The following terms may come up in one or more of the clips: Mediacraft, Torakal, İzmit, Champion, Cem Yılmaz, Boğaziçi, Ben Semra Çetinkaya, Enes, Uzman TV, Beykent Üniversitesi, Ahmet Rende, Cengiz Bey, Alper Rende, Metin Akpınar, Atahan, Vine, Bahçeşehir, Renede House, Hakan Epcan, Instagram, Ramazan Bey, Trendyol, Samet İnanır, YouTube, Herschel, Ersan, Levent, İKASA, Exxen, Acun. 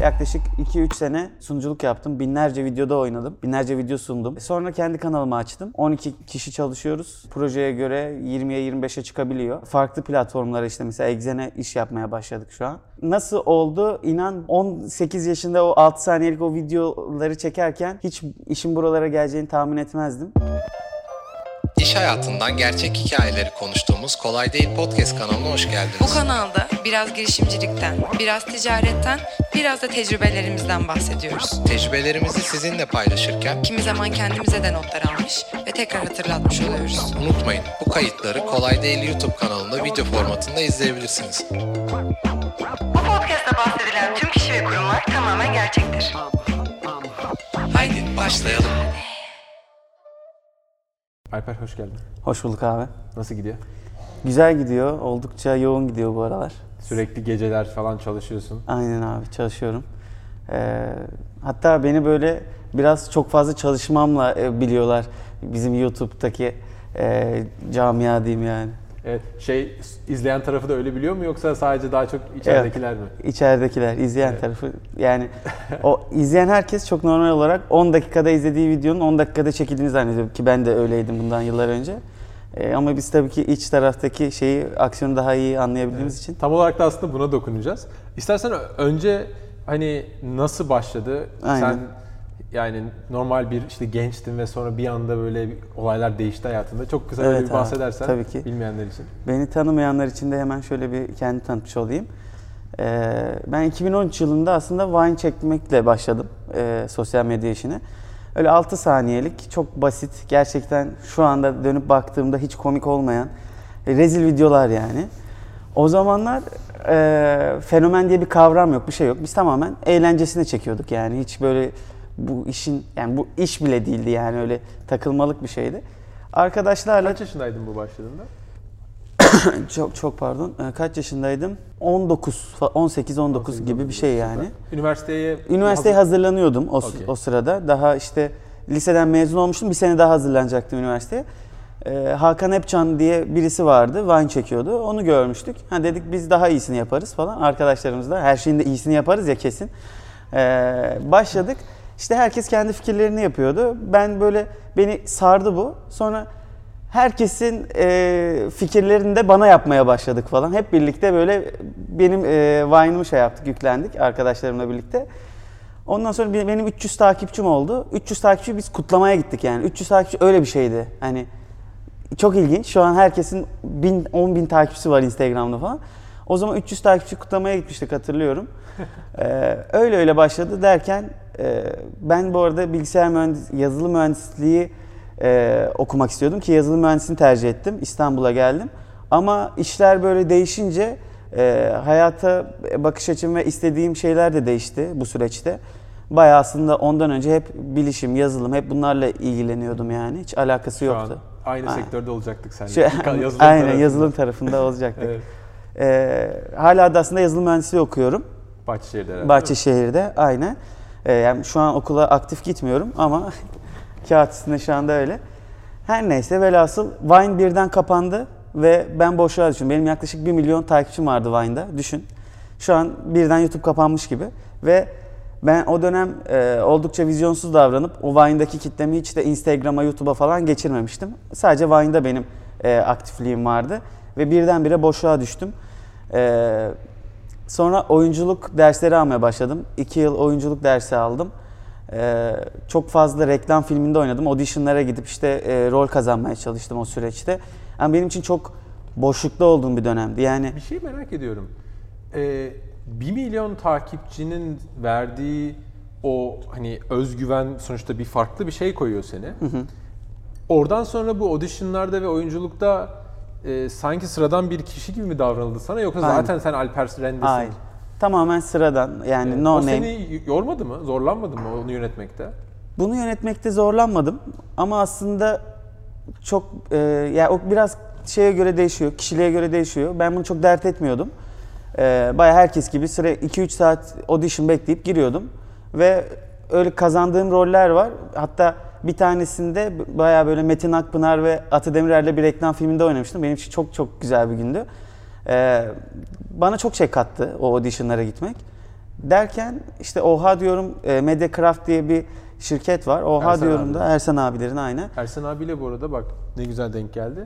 Yaklaşık 2-3 sene sunuculuk yaptım. Binlerce videoda oynadım. Binlerce video sundum. Sonra kendi kanalımı açtım. 12 kişi çalışıyoruz. Projeye göre 20'ye 25'e çıkabiliyor. Farklı platformlara işte mesela Exxen'e iş yapmaya başladık şu an. Nasıl oldu? İnan 18 yaşında o 6 saniyelik o videoları çekerken hiç işin buralara geleceğini tahmin etmezdim. İş hayatından gerçek hikayeleri konuştuğumuz Kolay Değil Podcast kanalına hoş geldiniz. Bu kanalda biraz girişimcilikten, biraz ticaretten, biraz da tecrübelerimizden bahsediyoruz. Tecrübelerimizi sizinle paylaşırken kimi zaman kendimize de notlar almış ve tekrar hatırlatmış oluyoruz. Unutmayın, bu kayıtları Kolay Değil YouTube kanalında video formatında izleyebilirsiniz. Bu podcastta bahsedilen tüm kişi ve kurumlar tamamen gerçektir. Haydi başlayalım. Alper hoş geldin. Hoş bulduk abi. Nasıl gidiyor? Güzel gidiyor. Oldukça yoğun gidiyor bu aralar. Sürekli geceler falan çalışıyorsun. Aynen abi, çalışıyorum. Hatta beni böyle biraz çok fazla çalışmamla biliyorlar. Bizim YouTube'daki camia diyeyim yani. İzleyen tarafı da öyle biliyor mu yoksa sadece daha çok içeridekiler mi? İçeridekiler, izleyen tarafı. Yani o izleyen herkes çok normal olarak 10 dakikada izlediği videonun 10 dakikada çekildiğini zannediyor ki ben de öyleydim bundan yıllar önce. Ama biz tabii ki iç taraftaki şeyi, aksiyonu daha iyi anlayabildiğimiz için. Tam olarak da aslında buna dokunacağız. İstersen önce hani nasıl başladı? Aynen. Sen yani normal bir işte gençtin ve sonra bir anda böyle olaylar değişti hayatında. Çok kısa bir bahsedersen tabii ki. Bilmeyenler için. Beni tanımayanlar için de hemen şöyle bir kendi tanıtmış olayım. Ben 2013 yılında aslında Vine çekmekle başladım sosyal medya işine. Öyle 6 saniyelik, çok basit, gerçekten şu anda dönüp baktığımda hiç komik olmayan rezil videolar yani. O zamanlar fenomen diye bir kavram yok, bir şey yok. Biz tamamen eğlencesine çekiyorduk yani hiç böyle... bu iş bile değildi yani öyle takılmalık bir şeydi. Arkadaşlarla... Kaç yaşındaydın bu başladığında? çok pardon. Kaç yaşındaydım? 18-19 gibi bir şey yani. Üniversiteye hazırlanıyordum o sırada. Daha işte liseden mezun olmuştum. Bir sene daha hazırlanacaktım üniversiteye. Hakan Epcan diye birisi vardı. Vine çekiyordu. Onu görmüştük. Dedik biz daha iyisini yaparız falan. Arkadaşlarımızla her şeyin de iyisini yaparız ya kesin. Başladık. İşte herkes kendi fikirlerini yapıyordu. Beni sardı bu. Sonra herkesin fikirlerini de bana yapmaya başladık falan. Hep birlikte böyle benim Vine'ımı yüklendik arkadaşlarımla birlikte. Ondan sonra benim 300 takipçim oldu. 300 takipçi biz kutlamaya gittik yani. 300 takipçi öyle bir şeydi. Hani çok ilginç. Şu an herkesin 10.000 takipçisi var Instagram'da falan. O zaman 300 takipçi kutlamaya gitmiştik hatırlıyorum. öyle başladı derken ben bu arada yazılı mühendisliği okumak istiyordum ki yazılı mühendisliğini tercih ettim. İstanbul'a geldim. Ama işler böyle değişince hayata bakış açım ve istediğim şeyler de değişti bu süreçte. Bayağı aslında ondan önce hep bilişim, yazılım, hep bunlarla ilgileniyordum yani. Hiç alakası yoktu. Şu an aynı sektörde olacaktık seninle. Yazılım tarafında olacaktık. Evet. Hala da aslında yazılım mühendisliği okuyorum. Bahçeşehir'de aynen. Yani şu an okula aktif gitmiyorum ama kağıt üstünde şu anda öyle. Her neyse velhasıl Vine birden kapandı ve ben boşluğa düştüm. Benim yaklaşık 1 milyon takipçim vardı Vine'da, düşün. Şu an birden YouTube kapanmış gibi ve ben o dönem oldukça vizyonsuz davranıp o Vine'daki kitlemi hiç de Instagram'a, YouTube'a falan geçirmemiştim. Sadece Vine'da benim aktifliğim vardı ve birdenbire boşluğa düştüm. Sonra oyunculuk dersleri almaya başladım. 2 yıl oyunculuk dersi aldım. Çok fazla reklam filminde oynadım. Audition'lara gidip rol kazanmaya çalıştım o süreçte. Yani benim için çok boşlukta olduğum bir dönemdi. Yani bir şey merak ediyorum. 1 milyon takipçinin verdiği o hani özgüven sonuçta bir farklı bir şey koyuyor seni. Hı. Oradan sonra bu audition'larda ve oyunculukta sanki sıradan bir kişi gibi mi davranıldı sana yoksa zaten sen Alper Rende'sin? Hayır. Tamamen sıradan yani no name. O seni yormadı mı? Zorlanmadı mı onu yönetmekte? Bunu yönetmekte zorlanmadım ama aslında çok o biraz şeye göre değişiyor, kişiliğe göre değişiyor. Ben bunu çok dert etmiyordum. Bayağı herkes gibi 2-3 saat audition bekleyip giriyordum ve öyle kazandığım roller var. Hatta bir tanesinde bayağı böyle Metin Akpınar ve Ata Demirer'le bir reklam filminde oynamıştım. Benim için çok çok güzel bir gündü. Bana çok şey kattı o audition'lara gitmek. Derken işte oha diyorum, Mediacraft diye bir şirket var. Oha Ersan diyorum abi. Da Ersan abilerin aynı. Ersan abiyle bu arada bak ne güzel denk geldi.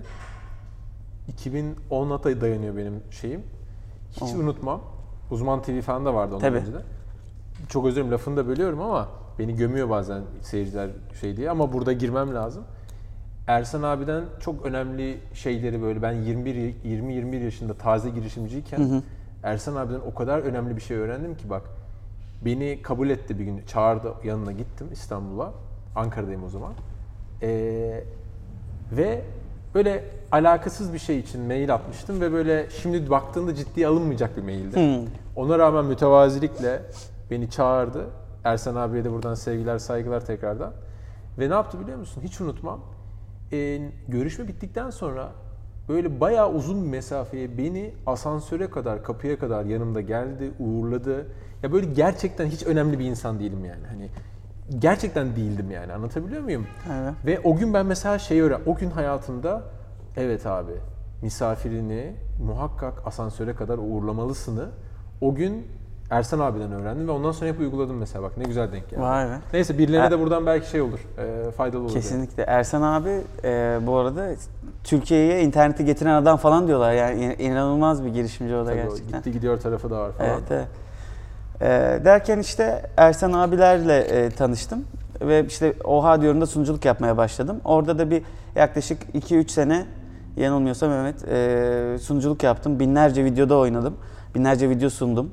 2010'a dayanıyor benim şeyim. Hiç unutmam. Uzman TV falan da vardı ondan önce de. Çok özür dilerim, lafını da bölüyorum ama beni gömüyor bazen seyirciler şey diye ama burada girmem lazım. Ersan abiden çok önemli şeyleri böyle ben 20-21 yaşında taze girişimciyken Ersan abiden o kadar önemli bir şey öğrendim ki bak. Beni kabul etti bir gün, çağırdı, yanına gittim İstanbul'a. Ankara'dayım o zaman. Ve böyle alakasız bir şey için mail atmıştım ve böyle şimdi baktığında ciddiye alınmayacak bir maildi. Ona rağmen mütevazilikle beni çağırdı. Ersan abiye de buradan sevgiler, saygılar tekrardan. Ve ne yaptı biliyor musun? Hiç unutmam. Görüşme bittikten sonra böyle bayağı uzun bir mesafeye beni asansöre kadar, kapıya kadar yanımda geldi, uğurladı. Ya böyle gerçekten hiç önemli bir insan değilim yani. Hani gerçekten değildim yani. Anlatabiliyor muyum? Evet. Ve o gün ben mesela şey öğrendim. O gün hayatımda evet abi misafirini muhakkak asansöre kadar uğurlamalısını o gün Ersan abiden öğrendim ve ondan sonra hep uyguladım mesela. Bak ne güzel denk geldi. Vay be. Neyse birilerine de buradan belki şey olur, faydalı olur. Kesinlikle. Yani. Ersan abi bu arada Türkiye'ye interneti getiren adam falan diyorlar. Yani inanılmaz bir girişimci o da gerçekten. Gitti gidiyor tarafı da var falan. Evet, evet. Derken işte Ersan abilerle tanıştım ve işte oha diyorum da sunuculuk yapmaya başladım. Orada da bir yaklaşık 2-3 sene yanılmıyorsam Mehmet sunuculuk yaptım. Binlerce videoda oynadım. Binlerce video sundum.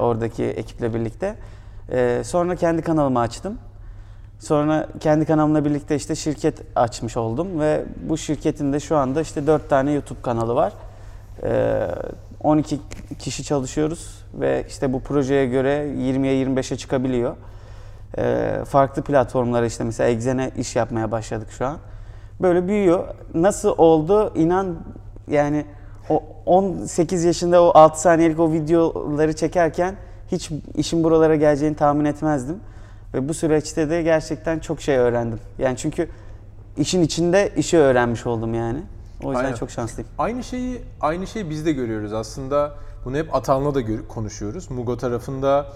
Oradaki ekiple birlikte. Sonra kendi kanalımı açtım. Sonra kendi kanalımla birlikte işte şirket açmış oldum ve bu şirketin de şu anda işte 4 tane YouTube kanalı var. 12 kişi çalışıyoruz ve işte bu projeye göre 20'ye 25'e çıkabiliyor. Farklı platformlara işte mesela Exxen'e iş yapmaya başladık şu an. Böyle büyüyor. Nasıl oldu? İnan yani o 18 yaşında o 6 saniyelik o videoları çekerken hiç işin buralara geleceğini tahmin etmezdim. Ve bu süreçte de gerçekten çok şey öğrendim. Yani çünkü işin içinde işi öğrenmiş oldum yani. O yüzden aynen. Çok şanslıyım. Aynı şeyi biz de görüyoruz aslında. Bunu hep Atan'la da konuşuyoruz. Mugo tarafında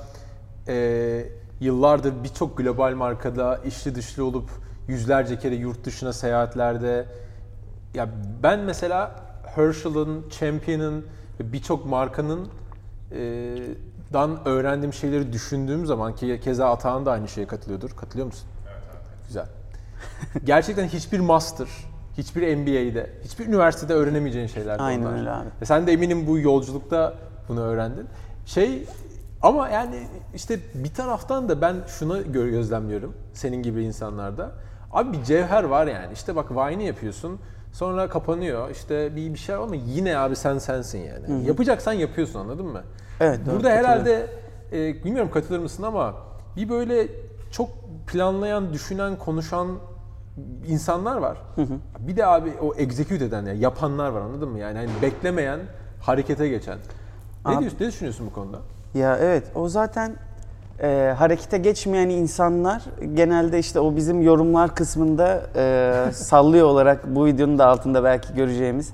yıllardır birçok global markada işli dışlı olup yüzlerce kere yurt dışına seyahatlerde. Ya ben mesela Herschel'ın, Champion'ın ve birçok markanın dan öğrendiğim şeyleri düşündüğüm zaman ki keza Atahan da aynı şeye katılıyordur. Katılıyor musun? Evet, evet. Güzel. Gerçekten hiçbir master, hiçbir MBA'de, hiçbir üniversitede öğrenemeyeceğin şeyler. Aynen öyle abi. Ve sen de eminim bu yolculukta bunu öğrendin. Ama yani işte bir taraftan da ben şunu gözlemliyorum senin gibi insanlarda. Abi bir cevher var yani. İşte bak Vine'i yapıyorsun. Sonra kapanıyor işte bir şey ama yine abi sensin yani. Hı-hı. Yapacaksan yapıyorsun, anladın mı? Evet. Burada herhalde bilmiyorum katılır mısın ama bir böyle çok planlayan, düşünen, konuşan insanlar var. Hı-hı. Bir de abi o execute eden yani yapanlar var, anladın mı? Yani hani beklemeyen, harekete geçen. Ne düşünüyorsun bu konuda? Ya evet, o zaten harekete geçmeyen insanlar genelde işte o bizim yorumlar kısmında sallıyor olarak bu videonun da altında belki göreceğimiz.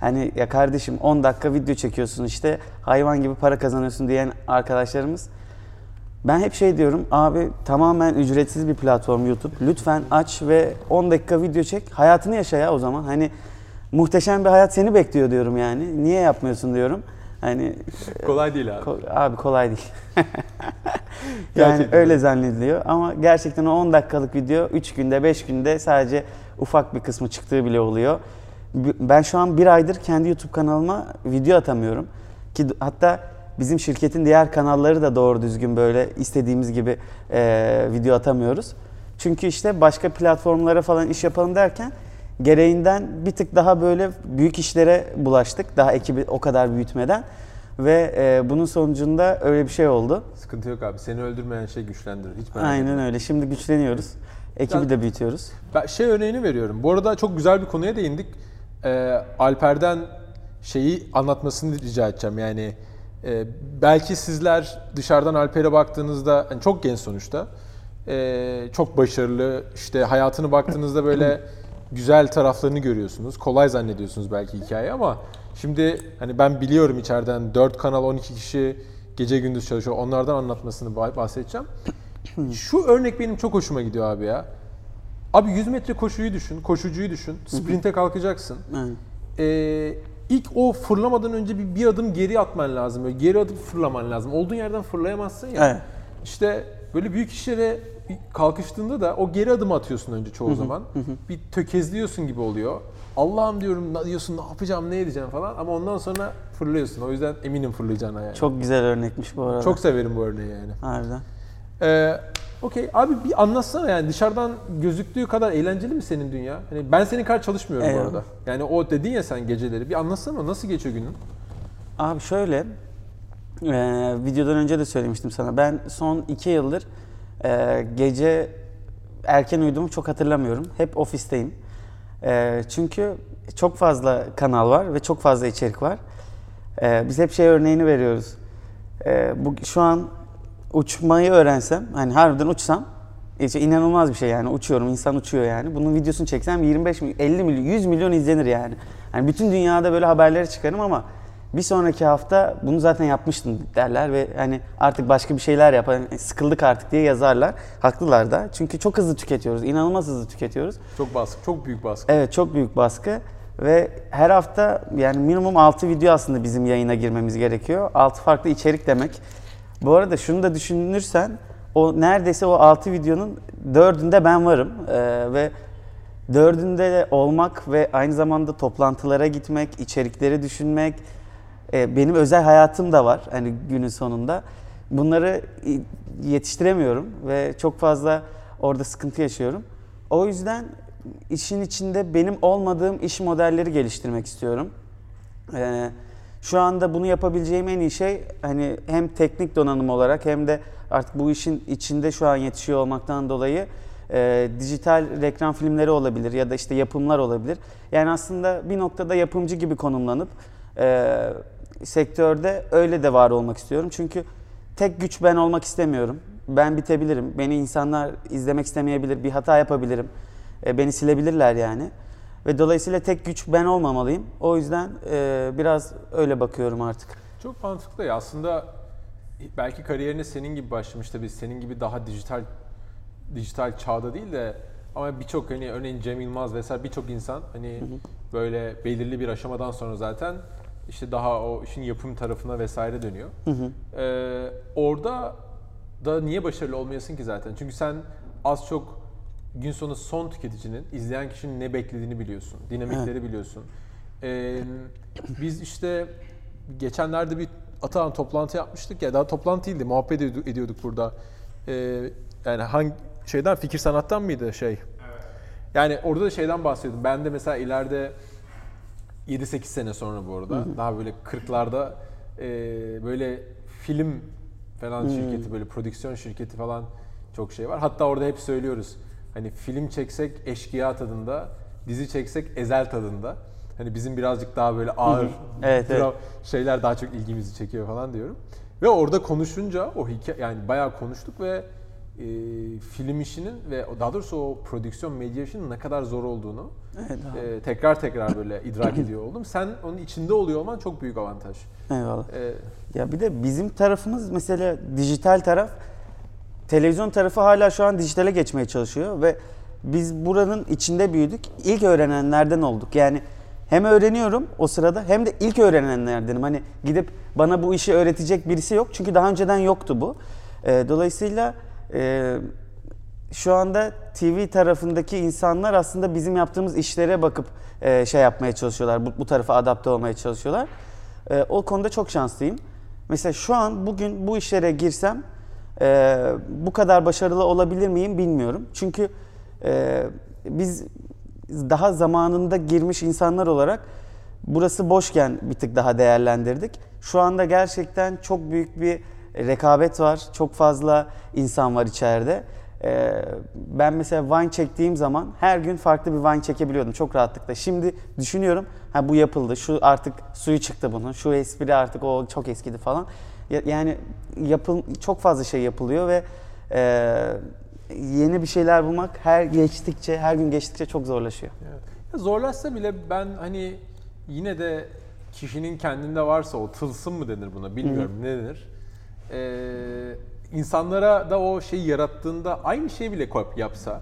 Hani ya kardeşim 10 dakika video çekiyorsun işte hayvan gibi para kazanıyorsun diyen arkadaşlarımız. Ben hep şey diyorum abi, tamamen ücretsiz bir platform YouTube. Lütfen aç ve 10 dakika video çek, hayatını yaşa ya o zaman. Hani muhteşem bir hayat seni bekliyor diyorum yani. Niye yapmıyorsun diyorum. Hani kolay değil abi. Abi kolay değil. Yani öyle zannediliyor ama gerçekten o 10 dakikalık video 3 günde 5 günde sadece ufak bir kısmı çıktığı bile oluyor. Ben şu an bir aydır kendi YouTube kanalıma video atamıyorum. Ki hatta bizim şirketin diğer kanalları da doğru düzgün böyle istediğimiz gibi video atamıyoruz. Çünkü işte başka platformlara falan iş yapalım derken gereğinden bir tık daha böyle büyük işlere bulaştık. Daha ekibi o kadar büyütmeden. Ve bunun sonucunda öyle bir şey oldu. Sıkıntı yok abi. Seni öldürmeyen şey güçlendirir. Hiç merak Aynen etmem. Öyle. Şimdi güçleniyoruz. Ekibi de büyütüyoruz. Ben örneğini veriyorum. Bu arada çok güzel bir konuya değindik. Alper'den şeyi anlatmasını rica edeceğim. Yani belki sizler dışarıdan Alper'e baktığınızda yani çok genç sonuçta. Çok başarılı. İşte hayatını baktığınızda böyle güzel taraflarını görüyorsunuz. Kolay zannediyorsunuz belki hikaye ama şimdi hani ben biliyorum içeriden 4 kanal 12 kişi gece gündüz çalışıyor. Onlardan anlatmasını bahsedeceğim. Şu örnek benim çok hoşuma gidiyor abi ya. Abi 100 metre koşucuyu düşün. Sprinte kalkacaksın. İlk o fırlamadan önce bir adım geri atman lazım. Böyle geri atıp fırlaman lazım. Olduğun yerden fırlayamazsın ya. Evet. İşte böyle büyük işlere kalkıştığında da o geri adım atıyorsun önce çoğu zaman. Bir tökezliyorsun gibi oluyor. Allah'ım diyorsun ne yapacağım, ne edeceğim falan. Ama ondan sonra fırlıyorsun. O yüzden eminim fırlayacağına yani. Çok güzel örnekmiş bu arada. Çok severim bu örneği yani. Harbiden. Okey. Abi bir anlatsana yani dışarıdan gözüktüğü kadar eğlenceli mi senin dünya? Hani ben senin kadar çalışmıyorum bu arada. Yani o dedin ya sen geceleri. Bir anlatsana nasıl geçiyor günün? Abi şöyle, videodan önce de söylemiştim sana. Ben son 2 yıldır gece erken uyuduğumu çok hatırlamıyorum. Hep ofisteyim. Çünkü çok fazla kanal var ve çok fazla içerik var. Biz hep şey örneğini veriyoruz. Şu an uçmayı öğrensem, hani harbiden uçsam, işte inanılmaz bir şey yani, uçuyorum, insan uçuyor yani. Bunun videosunu çeksem 25 milyon, 50 milyon, 100 milyon izlenir yani. Yani bütün dünyada böyle haberleri çıkarım ama bir sonraki hafta bunu zaten yapmıştım derler ve hani artık başka bir şeyler yap, yani sıkıldık artık diye yazarlar. Haklılar da. Çünkü çok hızlı tüketiyoruz, inanılmaz hızlı tüketiyoruz. Çok baskı, çok büyük baskı. Evet, çok büyük baskı ve her hafta yani minimum 6 video aslında bizim yayına girmemiz gerekiyor. 6 farklı içerik demek. Bu arada şunu da düşünürsen, o neredeyse o 6 videonun 4'ünde ben varım ve 4'ünde olmak ve aynı zamanda toplantılara gitmek, içerikleri düşünmek, benim özel hayatım da var hani günün sonunda. Bunları yetiştiremiyorum ve çok fazla orada sıkıntı yaşıyorum. O yüzden işin içinde benim olmadığım iş modelleri geliştirmek istiyorum. Şu anda bunu yapabileceğim en iyi şey hani hem teknik donanım olarak hem de artık bu işin içinde şu an yetişiyor olmaktan dolayı dijital reklam filmleri olabilir ya da işte yapımlar olabilir. Yani aslında bir noktada yapımcı gibi konumlanıp sektörde öyle de var olmak istiyorum. Çünkü tek güç ben olmak istemiyorum. Ben bitebilirim. Beni insanlar izlemek istemeyebilir. Bir hata yapabilirim. Beni silebilirler yani. Ve dolayısıyla tek güç ben olmamalıyım. O yüzden biraz öyle bakıyorum artık. Çok mantıklı ya. Aslında belki kariyerine senin gibi başlamış tabii. Senin gibi daha dijital çağda değil de ama birçok hani örneğin Cem Yılmaz vesaire birçok insan hani böyle belirli bir aşamadan sonra zaten işte daha o işin yapım tarafına vesaire dönüyor. Orada da niye başarılı olmayasın ki zaten? Çünkü sen az çok gün sonu son tüketicinin, izleyen kişinin ne beklediğini biliyorsun. Dinamikleri biliyorsun. Biz işte geçenlerde bir Atahan toplantı yapmıştık ya, daha toplantı değildi, muhabbet ediyorduk burada. Yani hangi şeyden, fikir sanattan mıydı şey? Evet. Yani orada da şeyden bahsediyordum. Ben de mesela ileride 7-8 sene sonra bu arada, daha böyle 40'larda böyle film falan şirketi, böyle prodüksiyon şirketi falan çok şey var. Hatta orada hep söylüyoruz. Hani film çeksek Eşkıya tadında, dizi çeksek Ezel tadında. Hani bizim birazcık daha böyle ağır şeyler daha çok ilgimizi çekiyor falan diyorum. Ve orada konuşunca o hikaye, yani bayağı konuştuk ve film işinin ve daha doğrusu o prodüksiyon medya işinin ne kadar zor olduğunu tekrar böyle idrak ediyor oldum. Sen onun içinde oluyor olman çok büyük avantaj. Eyvallah. Ya bir de bizim tarafımız mesela dijital taraf. Televizyon tarafı hala şu an dijitale geçmeye çalışıyor ve biz buranın içinde büyüdük. İlk öğrenenlerden olduk. Yani hem öğreniyorum o sırada hem de ilk öğrenenlerdenim. Hani gidip bana bu işi öğretecek birisi yok. Çünkü daha önceden yoktu bu. Dolayısıyla şu anda TV tarafındaki insanlar aslında bizim yaptığımız işlere bakıp şey yapmaya çalışıyorlar. Bu tarafa adapte olmaya çalışıyorlar. O konuda çok şanslıyım. Mesela şu an bugün bu işlere girsem bu kadar başarılı olabilir miyim bilmiyorum. Çünkü biz daha zamanında girmiş insanlar olarak burası boşken bir tık daha değerlendirdik. Şu anda gerçekten çok büyük bir rekabet var. Çok fazla insan var içeride. Ben mesela Vine çektiğim zaman her gün farklı bir Vine çekebiliyordum çok rahatlıkla. Şimdi düşünüyorum, bu yapıldı, şu artık suyu çıktı bunun, şu espri artık o çok eskidi falan. Yani çok fazla şey yapılıyor ve yeni bir şeyler bulmak her gün geçtikçe çok zorlaşıyor. Evet. Zorlaşsa bile ben hani yine de kişinin kendinde varsa o tılsım mı denir buna bilmiyorum ne denir. insanlara da o şeyi yarattığında aynı şeyi bile koyup yapsa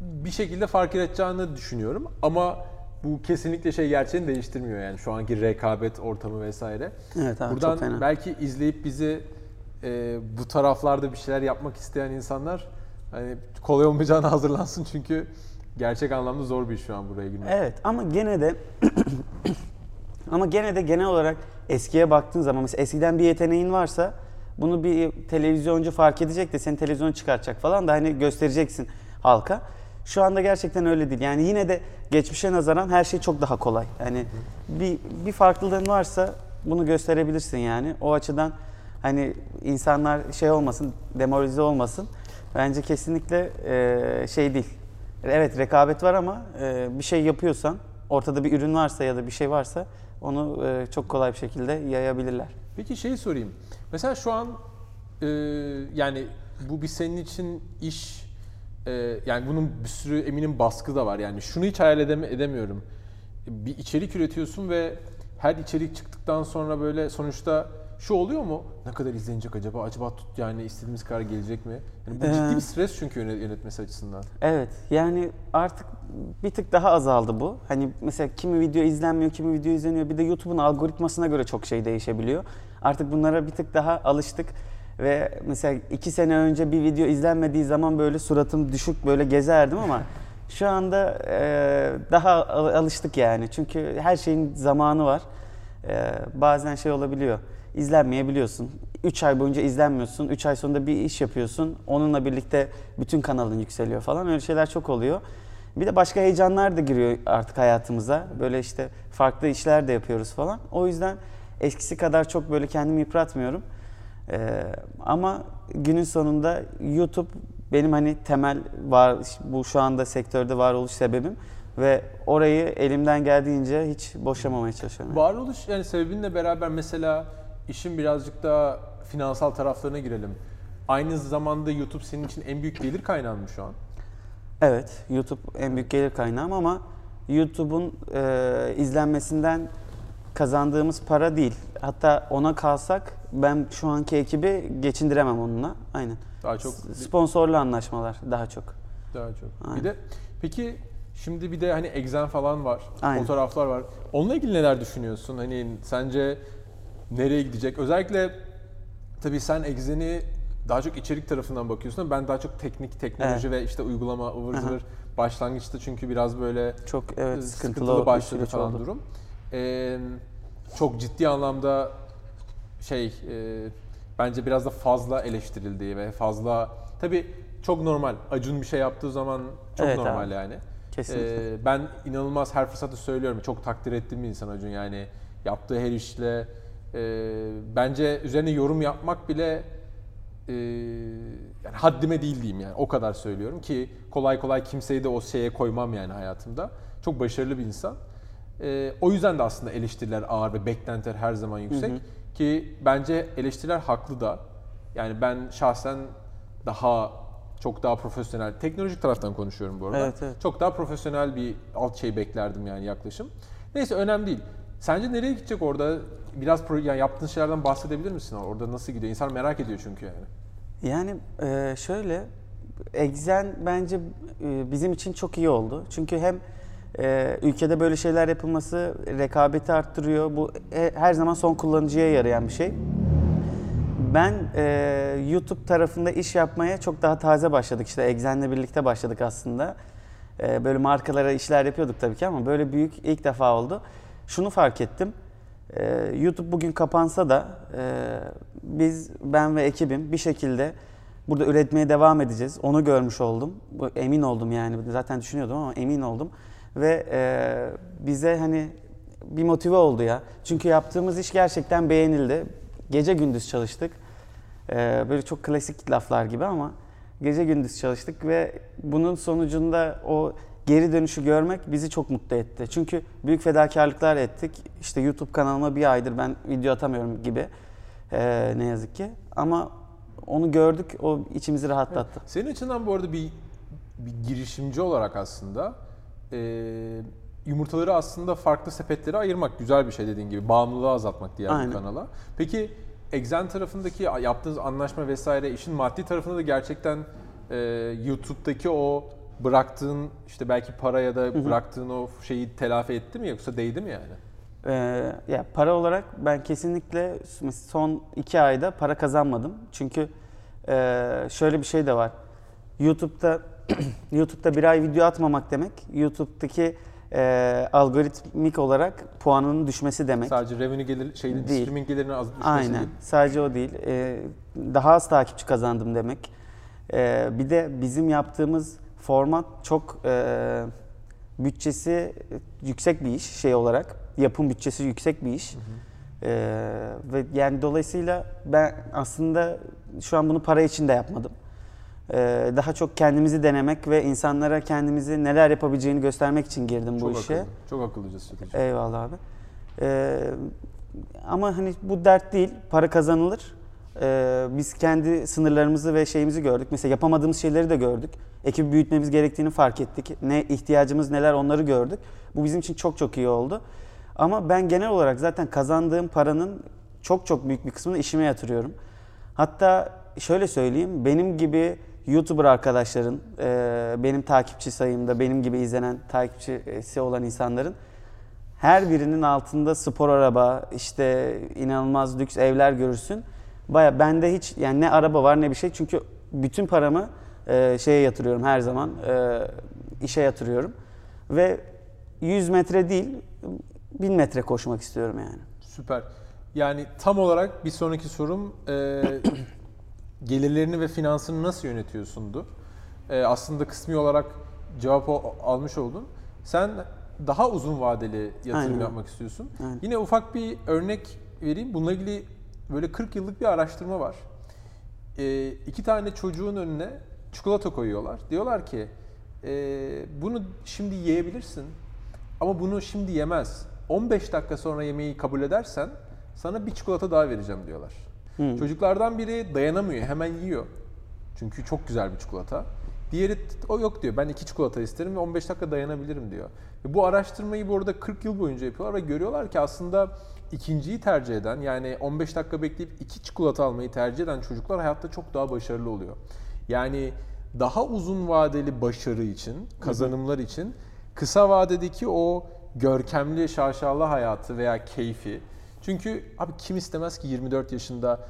bir şekilde fark edeceğini düşünüyorum. Ama bu kesinlikle şey gerçeğini değiştirmiyor yani şu anki rekabet ortamı vesaire. Evet abi, buradan çok fena. Belki izleyip bizi bu taraflarda bir şeyler yapmak isteyen insanlar hani kolay olmayacağına hazırlansın çünkü gerçek anlamda zor bir iş şu an buraya girmek. Evet ama gene de genel olarak eskiye baktığın zaman mesela eskiden bir yeteneğin varsa bunu bir televizyoncu fark edecek de seni televizyona çıkartacak falan da hani göstereceksin halka. Şu anda gerçekten öyle değil. Yani yine de geçmişe nazaran her şey çok daha kolay. Yani bir farklılığın varsa bunu gösterebilirsin yani. O açıdan hani insanlar şey olmasın, demoralize olmasın. Bence kesinlikle şey değil. Evet rekabet var ama bir şey yapıyorsan, ortada bir ürün varsa ya da bir şey varsa onu çok kolay bir şekilde yayabilirler. Peki şeyi sorayım. Mesela şu an yani bu bir senin için iş... Yani bunun bir sürü eminim baskı da var. Yani şunu hiç hayal edemiyorum. Bir içerik üretiyorsun ve her içerik çıktıktan sonra böyle sonuçta şu oluyor mu? Ne kadar izlenecek acaba? Acaba tut yani istediğimiz kadar gelecek mi? Yani bu ciddi bir stres çünkü yönetmesi açısından. Evet. Yani artık bir tık daha azaldı bu. Hani mesela kimi video izlenmiyor, kimi video izleniyor. Bir de YouTube'un algoritmasına göre çok şey değişebiliyor. Artık bunlara bir tık daha alıştık. Ve mesela 2 sene önce bir video izlenmediği zaman böyle suratım düşük böyle gezerdim ama şu anda daha alıştık yani. Çünkü her şeyin zamanı var. Bazen şey olabiliyor, izlenmeyebiliyorsun. 3 ay boyunca izlenmiyorsun, 3 ay sonunda bir iş yapıyorsun. Onunla birlikte bütün kanalın yükseliyor falan, öyle şeyler çok oluyor. Bir de başka heyecanlar da giriyor artık hayatımıza. Böyle işte farklı işler de yapıyoruz falan. O yüzden eskisi kadar çok böyle kendimi yıpratmıyorum. Ama günün sonunda YouTube benim hani temel bu şu anda sektörde varoluş sebebim ve orayı elimden geldiğince hiç boşamamaya çalışıyorum. Varoluş yani sebebinle beraber mesela işin birazcık daha finansal taraflarına girelim. Aynı zamanda YouTube senin için en büyük gelir kaynağın mı şu an? Evet, YouTube en büyük gelir kaynağım ama YouTube'un izlenmesinden kazandığımız para değil. Hatta ona kalsak ben şu anki ekibi geçindiremem onunla. Aynen. Daha çok sponsorlu anlaşmalar daha çok. Daha çok. Aynen. Bir de peki şimdi bir de hani Exxen falan var. Aynen. Fotoğraflar var. Onunla ilgili neler düşünüyorsun? Hani sence nereye gidecek? Özellikle tabii sen Exxen'i daha çok içerik tarafından bakıyorsun ama ben daha çok teknik, teknoloji ve işte uygulama ıvır zıvır başlangıçta çünkü biraz böyle çok sıkıntılı başladı falan durum. Çok ciddi anlamda bence biraz da fazla eleştirildiği ve fazla tabii çok normal. Acun bir şey yaptığı zaman çok normal abi. Yani. Kesinlikle. Ben inanılmaz her fırsatta söylüyorum. Çok takdir ettiğim bir insan Acun yani. Yaptığı her işle bence üzerine yorum yapmak bile yani haddime değil diyeyim yani. O kadar söylüyorum ki kolay kolay kimseyi de o şeye koymam yani hayatımda. Çok başarılı bir insan. O yüzden de aslında eleştiriler ağır ve beklentiler her zaman yüksek. Hı hı. Ki bence eleştiriler haklı da. Yani ben şahsen çok daha profesyonel, teknolojik taraftan konuşuyorum bu arada. Evet, evet. Çok daha profesyonel bir beklerdim yani yaklaşım. Neyse önemli değil. Sence nereye gidecek orada? Biraz yani yaptığın şeylerden bahsedebilir misin? Orada nasıl gidiyor? İnsan merak ediyor çünkü yani. Yani şöyle, Exxen bence bizim için çok iyi oldu. Çünkü hem ülkede böyle şeyler yapılması rekabeti arttırıyor. Bu her zaman son kullanıcıya yarayan bir şey. Ben YouTube tarafında iş yapmaya çok daha taze başladık. İşte Exxen'le birlikte başladık aslında. Böyle markalara işler yapıyorduk tabii ki ama böyle büyük ilk defa oldu. Şunu fark ettim. YouTube bugün kapansa da ben ve ekibim bir şekilde burada üretmeye devam edeceğiz. Onu görmüş oldum. Emin oldum yani. Zaten düşünüyordum ama emin oldum. Ve bize hani bir motive oldu ya. Çünkü yaptığımız iş gerçekten beğenildi. Gece gündüz çalıştık. Böyle çok klasik laflar gibi ama gece gündüz çalıştık ve bunun sonucunda o geri dönüşü görmek bizi çok mutlu etti. Çünkü büyük fedakarlıklar ettik. İşte YouTube kanalıma bir aydır ben video atamıyorum gibi ne yazık ki. Ama onu gördük, o içimizi rahatlattı. Senin açından bu arada bir girişimci olarak aslında yumurtaları aslında farklı sepetlere ayırmak güzel bir şey dediğin gibi. Bağımlılığı azaltmak diğer bir kanala. Peki Exxen tarafındaki yaptığınız anlaşma vesaire işin maddi tarafında da gerçekten YouTube'daki o bıraktığın işte belki para ya da bıraktığın o şeyi telafi etti mi yoksa değdi mi yani? Ya para olarak ben kesinlikle son 2 ayda para kazanmadım. Çünkü şöyle bir şey de var. YouTube'da 1 ay video atmamak demek, YouTube'daki algoritmik olarak puanının düşmesi demek. Sadece revenue gelir, değil. Streaming gelirinin az düşmesi Aynen. değil. Aynen, sadece o değil. Daha az takipçi kazandım demek. Bir de bizim yaptığımız format çok bütçesi yüksek bir iş şey olarak. Yapım bütçesi yüksek bir iş. Hı hı. Ve yani dolayısıyla ben aslında şu an bunu para için de yapmadım. Daha çok kendimizi denemek ve insanlara kendimizi neler yapabileceğini göstermek için girdim bu işe. Akıllı, çok akıllıca strateji. Eyvallah abi. Ama hani bu dert değil, para kazanılır. Biz kendi sınırlarımızı ve şeyimizi gördük. Mesela yapamadığımız şeyleri de gördük. Ekibi büyütmemiz gerektiğini fark ettik. Ne ihtiyacımız neler onları gördük. Bu bizim için çok çok iyi oldu. Ama ben genel olarak zaten kazandığım paranın çok çok büyük bir kısmını işime yatırıyorum. Hatta şöyle söyleyeyim, benim gibi YouTuber arkadaşların, benim takipçi sayımda, benim gibi izlenen takipçisi olan insanların her birinin altında spor araba, işte inanılmaz lüks evler görürsün. Baya bende hiç yani ne araba var ne bir şey çünkü bütün paramı şeye yatırıyorum her zaman, işe yatırıyorum ve 100 metre değil 1000 metre koşmak istiyorum yani. Süper. Yani tam olarak bir sonraki sorum gelirlerini ve finansını nasıl yönetiyorsundu? Aslında kısmi olarak cevap almış oldun. Sen daha uzun vadeli yatırım Aynen. yapmak istiyorsun. Aynen. Yine ufak bir örnek vereyim. Bununla ilgili böyle 40 yıllık bir araştırma var. 2 tane çocuğun önüne çikolata koyuyorlar. Diyorlar ki bunu şimdi yiyebilirsin ama bunu şimdi yemez. 15 dakika sonra yemeği kabul edersen sana bir çikolata daha vereceğim diyorlar. Hmm. Çocuklardan biri dayanamıyor, hemen yiyor. Çünkü çok güzel bir çikolata. Diğeri o yok diyor, ben 2 çikolata isterim ve 15 dakika dayanabilirim diyor. Ve bu araştırmayı bu arada 40 yıl boyunca yapıyorlar ve görüyorlar ki aslında ikinciyi tercih eden, yani 15 dakika bekleyip 2 çikolata almayı tercih eden çocuklar hayatta çok daha başarılı oluyor. Yani daha uzun vadeli başarı için, kazanımlar için kısa vadedeki o görkemli şaşalı hayatı veya keyfi. Çünkü abi kim istemez ki 24 yaşında.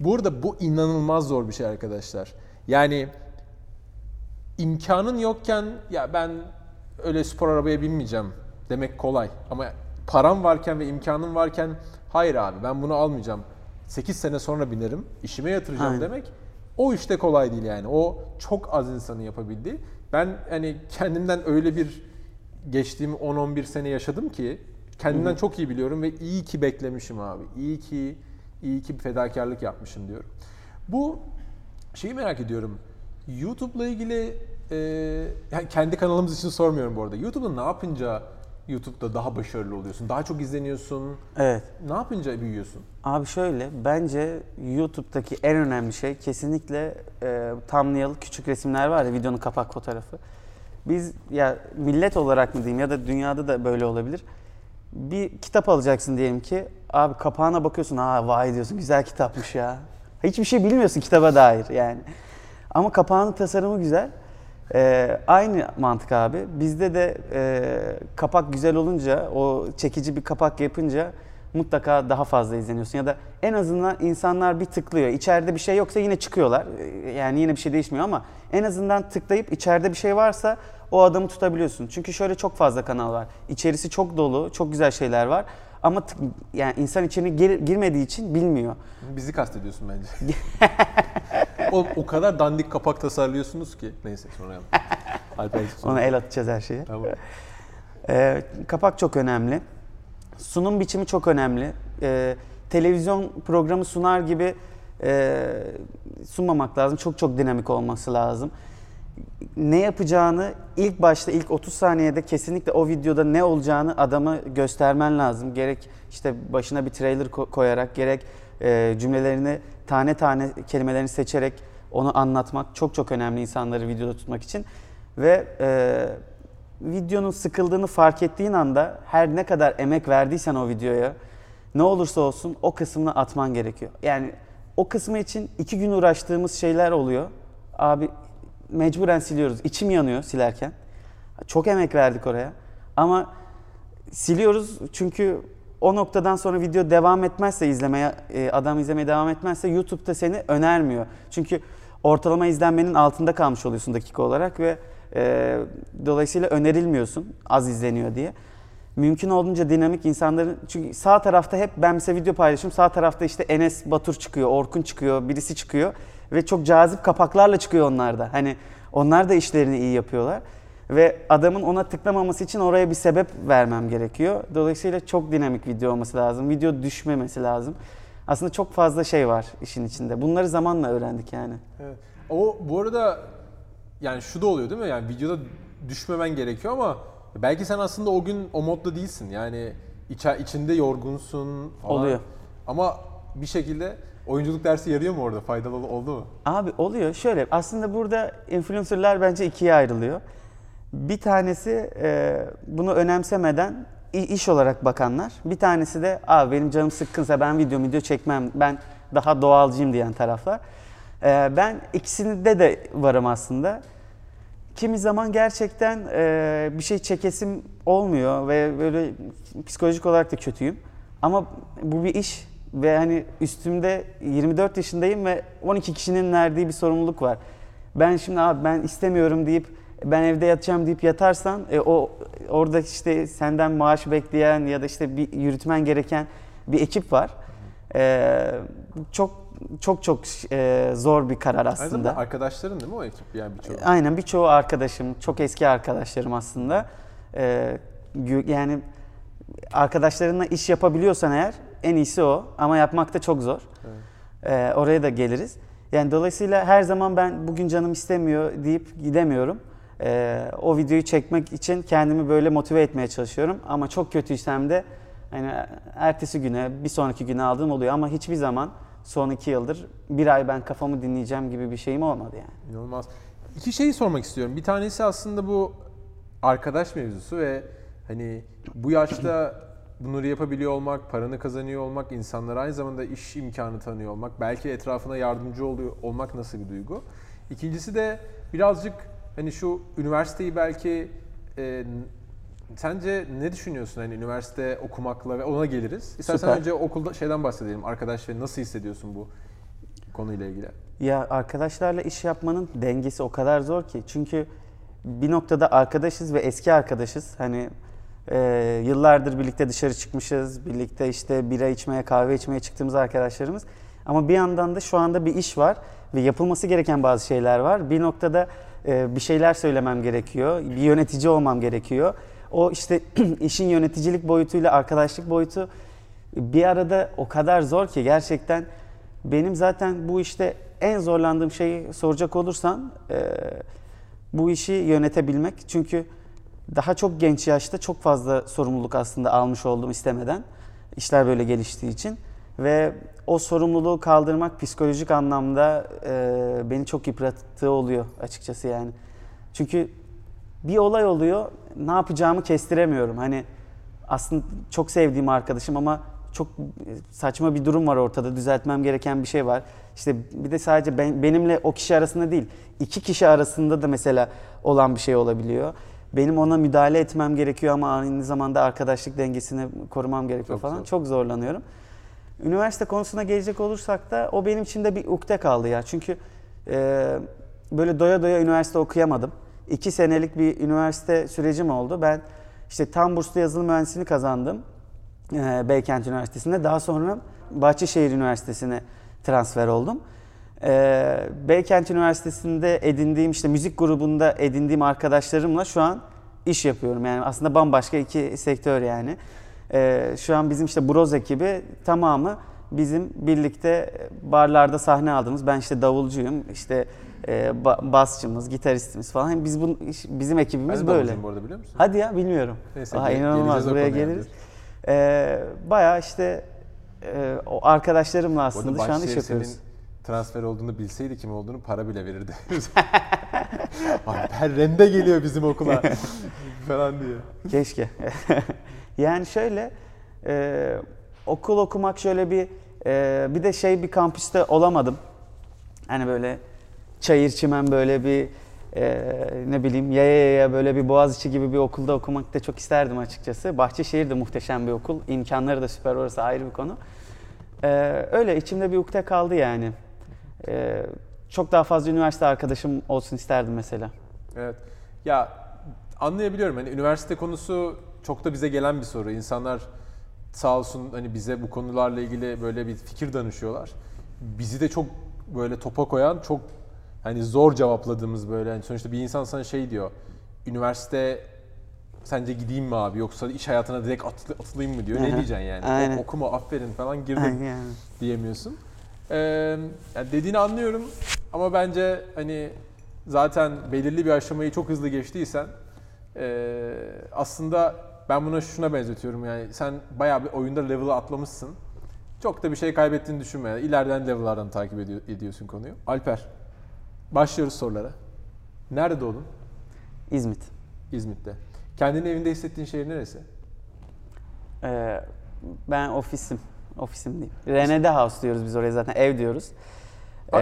Bu arada bu inanılmaz zor bir şey arkadaşlar. Yani imkanın yokken ya ben öyle spor arabaya binmeyeceğim demek kolay. Ama param varken ve imkanım varken hayır abi ben bunu almayacağım. 8 sene sonra binerim, işime yatıracağım Aynen. demek. O işte kolay değil yani. O çok az insanın yapabildiği. Ben hani kendimden öyle bir geçtiğim 10-11 sene yaşadım ki kendimden çok iyi biliyorum ve iyi ki beklemişim abi. İyi ki bir fedakarlık yapmışım diyorum. Bu şeyi merak ediyorum. YouTube'la ilgili yani kendi kanalımız için sormuyorum bu arada. YouTube'da ne yapınca YouTube'da daha başarılı oluyorsun? Daha çok izleniyorsun. Evet. Ne yapınca büyüyorsun? Abi şöyle, bence YouTube'daki en önemli şey kesinlikle thumbnail, küçük resimler var ya, videonun kapak fotoğrafı. Biz ya millet olarak mı diyeyim ya da dünyada da böyle olabilir. Bir kitap alacaksın diyelim ki, abi kapağına bakıyorsun, ha vay diyorsun güzel kitapmış ya. Hiçbir şey bilmiyorsun kitaba dair yani. Ama kapağının tasarımı güzel. Aynı mantık abi. Bizde de kapak güzel olunca, o çekici bir kapak yapınca mutlaka daha fazla izleniyorsun. Ya da en azından insanlar bir tıklıyor. İçeride bir şey yoksa yine çıkıyorlar. Yani yine bir şey değişmiyor ama en azından tıklayıp içeride bir şey varsa o adamı tutabiliyorsun. Çünkü şöyle çok fazla kanal var. İçerisi çok dolu, çok güzel şeyler var. Ama yani insan içine girmediği için bilmiyor. Bizi kastediyorsun bence. O kadar dandik kapak tasarlıyorsunuz ki. Neyse sonra yapalım. Ona el atacağız her şeye. Tamam. Kapak çok önemli. Sunum biçimi çok önemli. Televizyon programı sunar gibi sunmamak lazım. Çok çok dinamik olması lazım. Ne yapacağını ilk başta ilk 30 saniyede kesinlikle o videoda ne olacağını adamı göstermen lazım. Gerek işte başına bir trailer koyarak gerek cümlelerini tane tane kelimelerini seçerek onu anlatmak çok çok önemli insanları videoda tutmak için. Ve videonun sıkıldığını fark ettiğin anda her ne kadar emek verdiysen o videoya ne olursa olsun o kısmını atman gerekiyor. Yani o kısmı için 2 gün uğraştığımız şeyler oluyor. Abi mecburen siliyoruz. İçim yanıyor silerken. Çok emek verdik oraya. Ama siliyoruz çünkü o noktadan sonra video devam etmezse izlemeye, adam izlemeye devam etmezse YouTube'da seni önermiyor. Çünkü ortalama izlenmenin altında kalmış oluyorsun dakika olarak ve dolayısıyla önerilmiyorsun az izleniyor diye. Mümkün olduğunca dinamik insanların, çünkü sağ tarafta hep ben mesela video paylaşıyorum, sağ tarafta işte Enes Batur çıkıyor, Orkun çıkıyor, birisi çıkıyor ve çok cazip kapaklarla çıkıyor onlar da. Hani onlar da işlerini iyi yapıyorlar ve adamın ona tıklamaması için oraya bir sebep vermem gerekiyor. Dolayısıyla çok dinamik video olması lazım, video düşmemesi lazım. Aslında çok fazla şey var işin içinde. Bunları zamanla öğrendik yani. Evet. O bu arada yani şu da oluyor değil mi? Yani videoda düşmemen gerekiyor ama belki sen aslında o gün o modda değilsin. Yani içinde yorgunsun falan. Oluyor. Ama bir şekilde oyunculuk dersi yarıyor mu orada? Faydalı oldu mu? Abi oluyor. Şöyle aslında burada influencerlar bence ikiye ayrılıyor. Bir tanesi bunu önemsemeden iş olarak bakanlar. Bir tanesi de abi benim canım sıkkınsa ben video çekmem, ben daha doğalcıyım diyen taraflar. Ben ikisinde de varım aslında. Kimi zaman gerçekten bir şey çekesim olmuyor ve böyle psikolojik olarak da kötüyüm. Ama bu bir iş ve hani üstümde 24 yaşındayım ve 12 kişinin verdiği bir sorumluluk var. Ben şimdi abi ben istemiyorum deyip ben evde yatacağım deyip yatarsan o orada işte senden maaş bekleyen ya da işte bir yürütmen gereken bir ekip var. Çok zor bir karar aslında. Aynen, arkadaşların değil mi o ekip? Yani birçoğu. Aynen birçoğu arkadaşım, çok eski arkadaşlarım aslında. Yani arkadaşlarınla iş yapabiliyorsan eğer en iyisi o ama yapmak da çok zor. Evet. Oraya da geliriz. Yani dolayısıyla her zaman ben bugün canım istemiyor deyip gidemiyorum. O videoyu çekmek için kendimi böyle motive etmeye çalışıyorum ama çok kötüysem de yani ertesi güne, bir sonraki güne aldığım oluyor ama hiçbir zaman son 2 yıldır bir ay ben kafamı dinleyeceğim gibi bir şeyim olmadı yani. İnanılmaz. 2 şeyi sormak istiyorum. Bir tanesi aslında bu arkadaş mevzusu ve hani bu yaşta bunları yapabiliyor olmak, paranı kazanıyor olmak, insanlara aynı zamanda iş imkanı tanıyor olmak, belki etrafına yardımcı oluyor olmak nasıl bir duygu? İkincisi de birazcık hani şu üniversiteyi belki sence ne düşünüyorsun hani üniversite okumakla ve ona geliriz. İstersen önce okulda şeyden bahsedelim. Arkadaş ve nasıl hissediyorsun bu konuyla ilgili? Ya arkadaşlarla iş yapmanın dengesi o kadar zor ki. Çünkü bir noktada arkadaşız ve eski arkadaşız. Hani yıllardır birlikte dışarı çıkmışız. Birlikte işte bira içmeye, kahve içmeye çıktığımız arkadaşlarımız. Ama bir yandan da şu anda bir iş var ve yapılması gereken bazı şeyler var. Bir noktada bir şeyler söylemem gerekiyor. Bir yönetici olmam gerekiyor. O işte işin yöneticilik boyutuyla arkadaşlık boyutu bir arada o kadar zor ki gerçekten benim zaten bu işte en zorlandığım şeyi soracak olursan bu işi yönetebilmek. Çünkü daha çok genç yaşta çok fazla sorumluluk aslında almış oldum istemeden. İşler böyle geliştiği için ve o sorumluluğu kaldırmak psikolojik anlamda beni çok yıprattığı oluyor açıkçası yani. Çünkü bir olay oluyor, ne yapacağımı kestiremiyorum. Hani aslında çok sevdiğim arkadaşım ama çok saçma bir durum var ortada, düzeltmem gereken bir şey var. İşte bir de sadece benimle o kişi arasında değil, 2 kişi arasında da mesela olan bir şey olabiliyor. Benim ona müdahale etmem gerekiyor ama aynı zamanda arkadaşlık dengesini korumam gerekiyor falan. Çok zorlanıyorum. Üniversite konusuna gelecek olursak da o benim için de bir ukde kaldı ya. Çünkü böyle doya doya üniversite okuyamadım. 2 senelik bir üniversite sürecim oldu. Ben işte tam burslu yazılım mühendisliğini kazandım Beykent Üniversitesi'nde. Daha sonra Bahçeşehir Üniversitesi'ne transfer oldum. Beykent Üniversitesi'nde edindiğim işte müzik grubunda edindiğim arkadaşlarımla şu an iş yapıyorum. Yani aslında bambaşka 2 sektör yani. Şu an bizim işte Broz ekibi tamamı bizim birlikte barlarda sahne aldığımız, ben işte davulcuyum, işte basçımız, gitaristimiz falan. Yani bizim ekibimiz ben de böyle. Bu arada biliyor musun? Hadi ya bilmiyorum. Neyse, inanılmaz buraya geliriz. Bayağı işte o arkadaşlarımla aslında şu an iş yapıyoruz. Senin transfer olduğunu bilseydi kim olduğunu para bile verirdi. Ahmet Rende geliyor bizim okula falan diyor. Keşke. Yani şöyle okul okumak şöyle bir bir de şey bir kampüste olamadım. Hani böyle çayır çimen böyle bir ne bileyim ya böyle bir Boğaziçi gibi bir okulda okumak da çok isterdim açıkçası. Bahçeşehir de muhteşem bir okul. İmkanları da süper, orası ayrı bir konu. Öyle içimde bir ukde kaldı yani. Çok daha fazla üniversite arkadaşım olsun isterdim mesela. Evet. Ya anlayabiliyorum, hani üniversite konusu çok da bize gelen bir soru. İnsanlar sağ olsun hani bize bu konularla ilgili böyle bir fikir danışıyorlar. Bizi de çok böyle topa koyan, çok hani zor cevapladığımız böyle. Yani sonuçta bir insan sana şey diyor. Üniversite sence gideyim mi abi, yoksa iş hayatına direkt atılayım mı diyor. Ne diyeceksin yani? Okuma, aferin falan girdim diyemiyorsun. Yani dediğini anlıyorum ama bence hani zaten belirli bir aşamayı çok hızlı geçtiysen aslında ben buna şuna benzetiyorum, yani sen bayağı bir oyunda level'ı atlamışsın. Çok da bir şey kaybettiğini düşünme. İleriden level'lardan takip ediyorsun konuyu. Alper, başlıyoruz sorulara. Nerede doğdun? İzmit. İzmit'te. Kendini evinde hissettiğin şehir neresi? Ben ofisim diyeyim. Renede House diyoruz biz oraya, zaten ev diyoruz.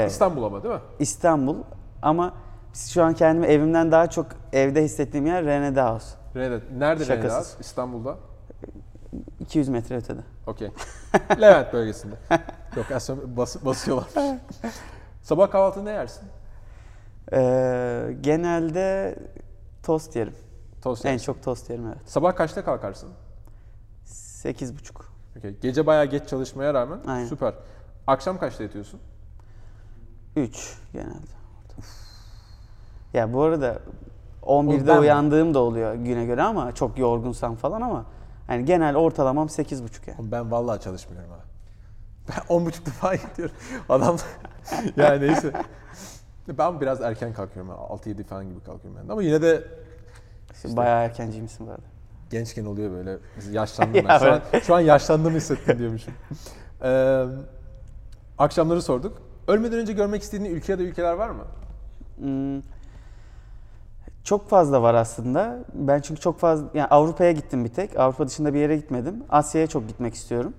İstanbul ama değil mi? İstanbul ama şu an kendimi evimden daha çok evde hissettiğim yer Renede House. Renede. Nerede Renede House? İstanbul'da? 200 metre ötede. Okey. Levent bölgesinde. Yok, aslında basıyorlarmış. Sabah kahvaltı ne yersin? Genelde tost yerim. Tost yerim. En çok tost yerim, evet. Sabah kaçta kalkarsın? 8.30. Okay. Gece bayağı geç çalışmaya rağmen. Aynen. Süper. Akşam kaçta yatıyorsun? 3 genelde. Ya bu arada 11'de uyandığım da oluyor güne göre ama çok yorgunsam falan, ama yani genel ortalamam 8.30 yani. Ben vallahi çalışmıyorum ha. Ben 10.30'da falan gidiyorum. Adam yani neyse. Ben biraz erken kalkıyorum. 6-7 falan gibi kalkıyorum ben de. Ama yine de işte, bayağı erkenciymişsin bu arada. Gençken oluyor böyle. Yaşlandım ben. Şu an yaşlandığımı hissettim diyormuşum. Akşamları sorduk. Ölmeden önce görmek istediğin ülke ya da ülkeler var mı? Çok fazla var aslında. Ben çünkü çok fazla, yani Avrupa'ya gittim bir tek. Avrupa dışında bir yere gitmedim. Asya'ya çok gitmek istiyorum.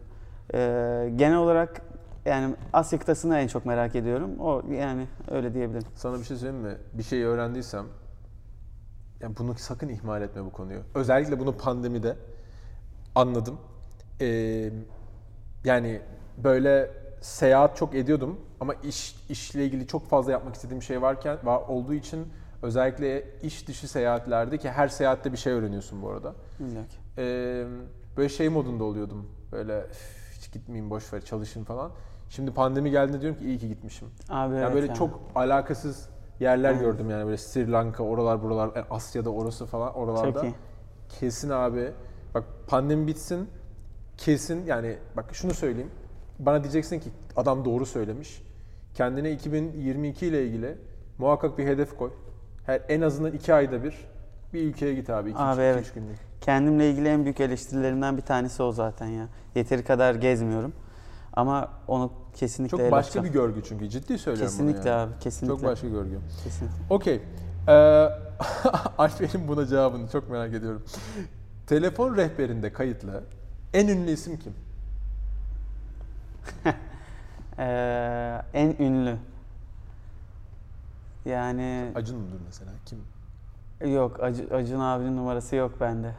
Genel olarak yani Asya kıtasını en çok merak ediyorum. O yani öyle diyebilirim. Sana bir şey söyleyeyim mi? Bir şey öğrendiysem, yani bunu sakın ihmal etme bu konuyu. Özellikle bunu pandemide anladım. Yani böyle seyahat çok ediyordum ama işle ilgili çok fazla yapmak istediğim şey olduğu için, özellikle iş dışı seyahatlerde, ki her seyahatte bir şey öğreniyorsun bu arada. Böyle şey modunda oluyordum. Böyle hiç gitmeyeyim, boşver, çalışayım falan. Şimdi pandemi geldiğinde diyorum ki iyi ki gitmişim. Abi, yani evet, böyle yani çok alakasız yerler gördüm yani, böyle Sri Lanka, oralar buralar, yani Asya'da orası falan, oralarda. Kesin abi. Bak pandemi bitsin. Kesin yani, bak şunu söyleyeyim. Bana diyeceksin ki adam doğru söylemiş. Kendine 2022 ile ilgili muhakkak bir hedef koy. En azından 2 ayda bir ülkeye git abi. 2-3 evet. Günlük. Kendimle ilgili en büyük eleştirilerimden bir tanesi o zaten ya. Yeteri kadar gezmiyorum. Ama onu kesinlikle çok başka bir görgü, çünkü ciddi söylüyorum. Kesinlikle yani. Abi kesinlikle. Çok başka görgü. Kesinlikle. Okey. Alper'in buna cevabını çok merak ediyorum. Telefon rehberinde kayıtlı en ünlü isim kim? En ünlü. Yani Acun mudur mesela? Kim? Yok, Acun abinin numarası yok bende.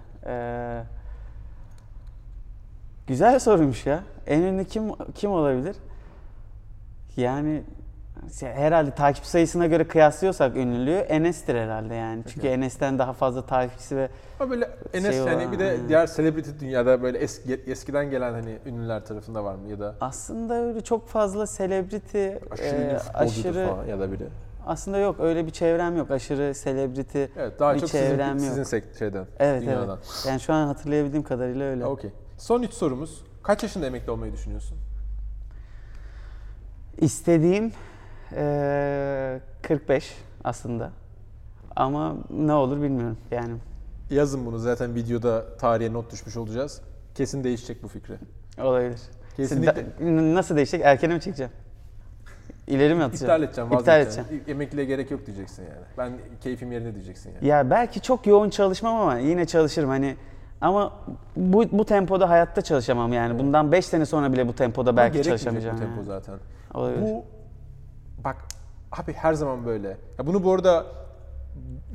Güzel soruymuş ya. En ünlü kim olabilir? Yani herhalde takip sayısına göre kıyaslıyorsak ünlülüğü Enes'tir herhalde yani. Çünkü Enes'ten daha fazla takipçisi ve ama böyle Enes şey yani olan, bir de diğer celebrity dünyada böyle eskiden gelen hani ünlüler tarafında var mı ya da? Aslında öyle çok fazla celebrity aşırı falan ya da biri. Aslında yok, öyle bir çevrem yok. Aşırı celebrity evet, daha bir çok çevrem sizin yok. Şeyden, evet, dünyadan. Evet. Yani şu an hatırlayabildiğim kadarıyla öyle. Okay. Son 3 sorumuz. Kaç yaşında emekli olmayı düşünüyorsun? İstediğim 45 aslında. Ama ne olur bilmiyorum yani. Yazın bunu, zaten videoda tarihe not düşmüş olacağız. Kesin değişecek bu fikri. Olabilir. Kesinlikle. Nasıl değişecek? Erkene mi çekeceğim? İleri mi atacağım? İptal edeceğim. Emekliye gerek yok diyeceksin yani. Ben keyfim yerine diyeceksin yani. Ya belki çok yoğun çalışmam ama yine çalışırım. Hani Ama bu tempoda hayatta çalışamam yani. Evet. Bundan 5 sene sonra bile bu tempoda belki çalışamayacağım. Bu tempo yani. Zaten. Olabilir. Bu bak abi her zaman böyle. Ya bunu bu arada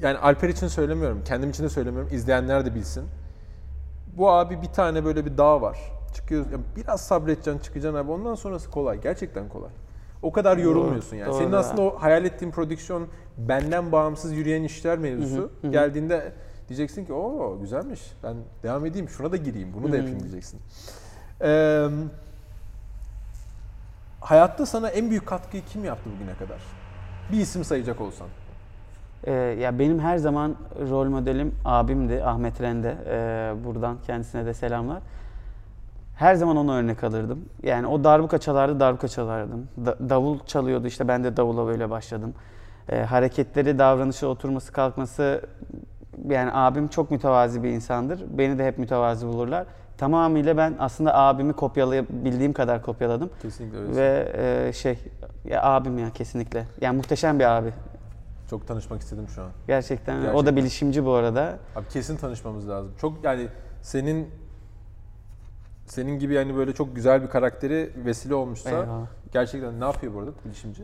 yani Alper için söylemiyorum, kendim için de söylemiyorum. İzleyenler de bilsin. Bu abi bir tane böyle bir dağ var. Çıkıyoruz. Yani biraz sabredeceksin, çıkacaksın abi. Ondan sonrası kolay. Gerçekten kolay. O kadar yorulmuyorsun yani. Doğru. Senin aslında o hayal ettiğin prodüksiyon, benden bağımsız yürüyen işler mevzusu geldiğinde diyeceksin ki o güzelmiş. Ben devam edeyim. Şuna da gireyim. Bunu da yapayım diyeceksin. Hayatta sana en büyük katkıyı kim yaptı bugüne kadar? Bir isim sayacak olsan. Ya benim her zaman rol modelim abimdi, Ahmet Rende. Buradan kendisine de selamlar. Her zaman ona örnek alırdım. Yani o darbuka çalardı, darbuka çalardım. Davul çalıyordu, işte ben de davula böyle başladım. Hareketleri, davranışı, oturması, kalkması... Yani abim çok mütevazi bir insandır. Beni de hep mütevazi bulurlar. Tamamıyla ben aslında abimi kopyalayabildiğim kadar kopyaladım. Kesinlikle öyle. Ve ya abim ya kesinlikle. Yani muhteşem bir abi. Çok tanışmak istedim şu an. Gerçekten. O da bilişimci bu arada. Abi kesin tanışmamız lazım. Çok yani senin gibi yani böyle çok güzel bir karakteri vesile olmuşsa. Eyvallah. Gerçekten ne yapıyor bu arada bilişimci?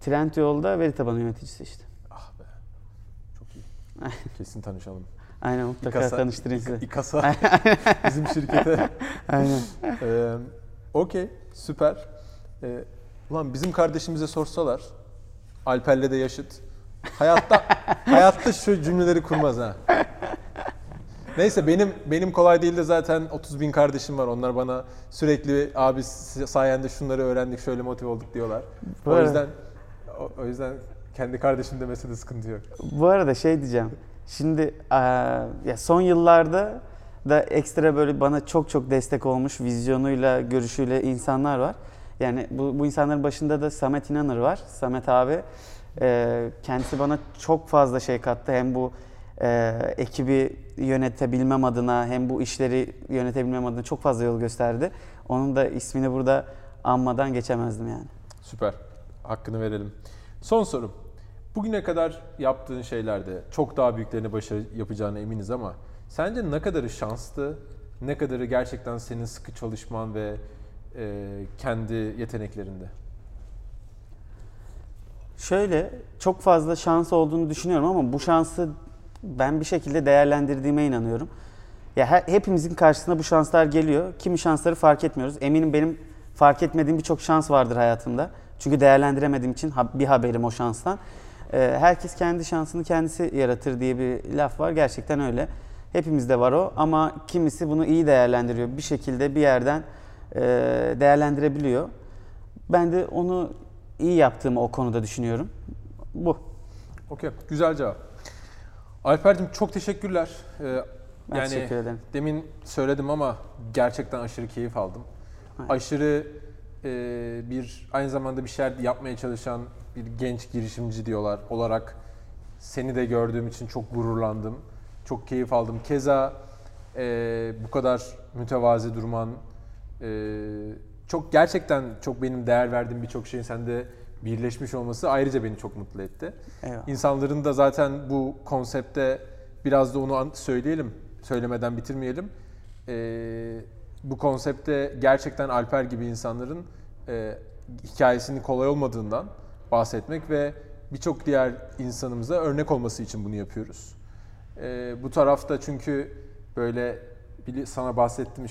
Trendyol'da veri tabanı yöneticisi işte. Ah be. Çok iyi. Kesin tanışalım. Aynen mutlaka tanıştırayım size. İKASA bizim şirkete. Aynen. Okey, süper. Ulan bizim kardeşimize sorsalar, Alper'le de yaşıt. Hayatta şu cümleleri kurmaz ha. Neyse benim kolay değil de zaten 30.000 kardeşim var. Onlar bana sürekli abi sayende şunları öğrendik, şöyle motive olduk diyorlar. Böyle. O yüzden kendi kardeşim demesi de sıkıntı yok. Bu arada diyeceğim. Şimdi ya son yıllarda da ekstra böyle bana çok destek olmuş vizyonuyla, görüşüyle insanlar var. Yani bu insanların başında da Samet İnanır var. Samet abi kendisi bana çok fazla şey kattı. Hem bu ekibi yönetebilmem adına hem bu işleri yönetebilmem adına çok fazla yol gösterdi. Onun da ismini burada anmadan geçemezdim yani. Süper. Hakkını verelim. Son sorum. Bugüne kadar yaptığın şeylerde çok daha büyüklerini başarı yapacağına eminiz ama sence ne kadarı şanstı, ne kadarı gerçekten senin sıkı çalışman ve kendi yeteneklerinde? Şöyle, çok fazla şans olduğunu düşünüyorum ama bu şansı ben bir şekilde değerlendirdiğime inanıyorum. Ya hepimizin karşısına bu şanslar geliyor. Kimi şansları fark etmiyoruz. Eminim benim fark etmediğim birçok şans vardır hayatımda. Çünkü değerlendiremediğim için bir haberim o şanstan. Herkes kendi şansını kendisi yaratır diye bir laf var. Gerçekten öyle. Hepimizde var o ama kimisi bunu iyi değerlendiriyor. Bir şekilde bir yerden değerlendirebiliyor. Ben de onu iyi yaptığımı o konuda düşünüyorum. Bu. Okey. Güzel cevap. Alper'cim çok teşekkürler. Yani teşekkür ederim. Demin söyledim ama gerçekten aşırı keyif aldım. Evet. Aşırı aynı zamanda bir şeyler yapmaya çalışan bir genç girişimci diyorlar olarak seni de gördüğüm için çok gururlandım. Çok keyif aldım. Keza bu kadar mütevazi durman, çok gerçekten çok benim değer verdiğim birçok şeyin sende birleşmiş olması ayrıca beni çok mutlu etti. Eyvallah. İnsanların da zaten bu konsepte biraz da onu söyleyelim, söylemeden bitirmeyelim. Bu konsepte gerçekten Alper gibi insanların hikayesinin kolay olmadığından bahsetmek ve birçok diğer insanımıza örnek olması için bunu yapıyoruz. Bu tarafta çünkü böyle sana bahsettim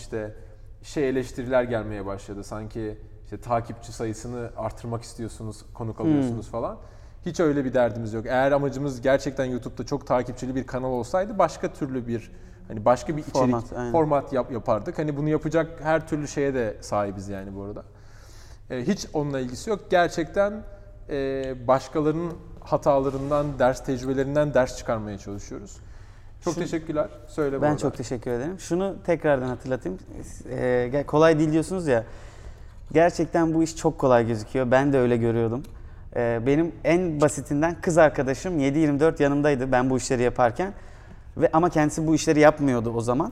eleştiriler gelmeye başladı. Sanki takipçi sayısını artırmak istiyorsunuz, konuk alıyorsunuz falan. Hiç öyle bir derdimiz yok. Eğer amacımız gerçekten YouTube'da çok takipçili bir kanal olsaydı başka türlü bir başka bir format yapardık. Bunu yapacak her türlü şeye de sahibiz yani bu arada. Hiç onunla ilgisi yok. Gerçekten başkalarının hatalarından, tecrübelerinden ders çıkarmaya çalışıyoruz. Çok teşekkürler. Söyle bu arada. Ben çok teşekkür ederim. Şunu tekrardan hatırlatayım. Kolay değil diyorsunuz ya. Gerçekten bu iş çok kolay gözüküyor. Ben de öyle görüyordum. Benim en basitinden kız arkadaşım 7/24 yanımdaydı ben bu işleri yaparken. Ama kendisi bu işleri yapmıyordu o zaman.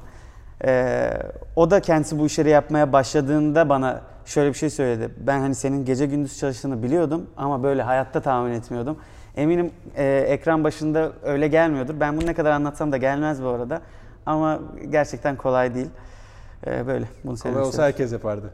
O da kendisi bu işleri yapmaya başladığında bana şöyle bir şey söyledi. Ben senin gece gündüz çalıştığını biliyordum ama böyle hayatta tahmin etmiyordum. Eminim ekran başında öyle gelmiyordur. Ben bunu ne kadar anlatsam da gelmez bu arada. Ama gerçekten kolay değil. Böyle. Bunu kolay olsa herkes yapardı.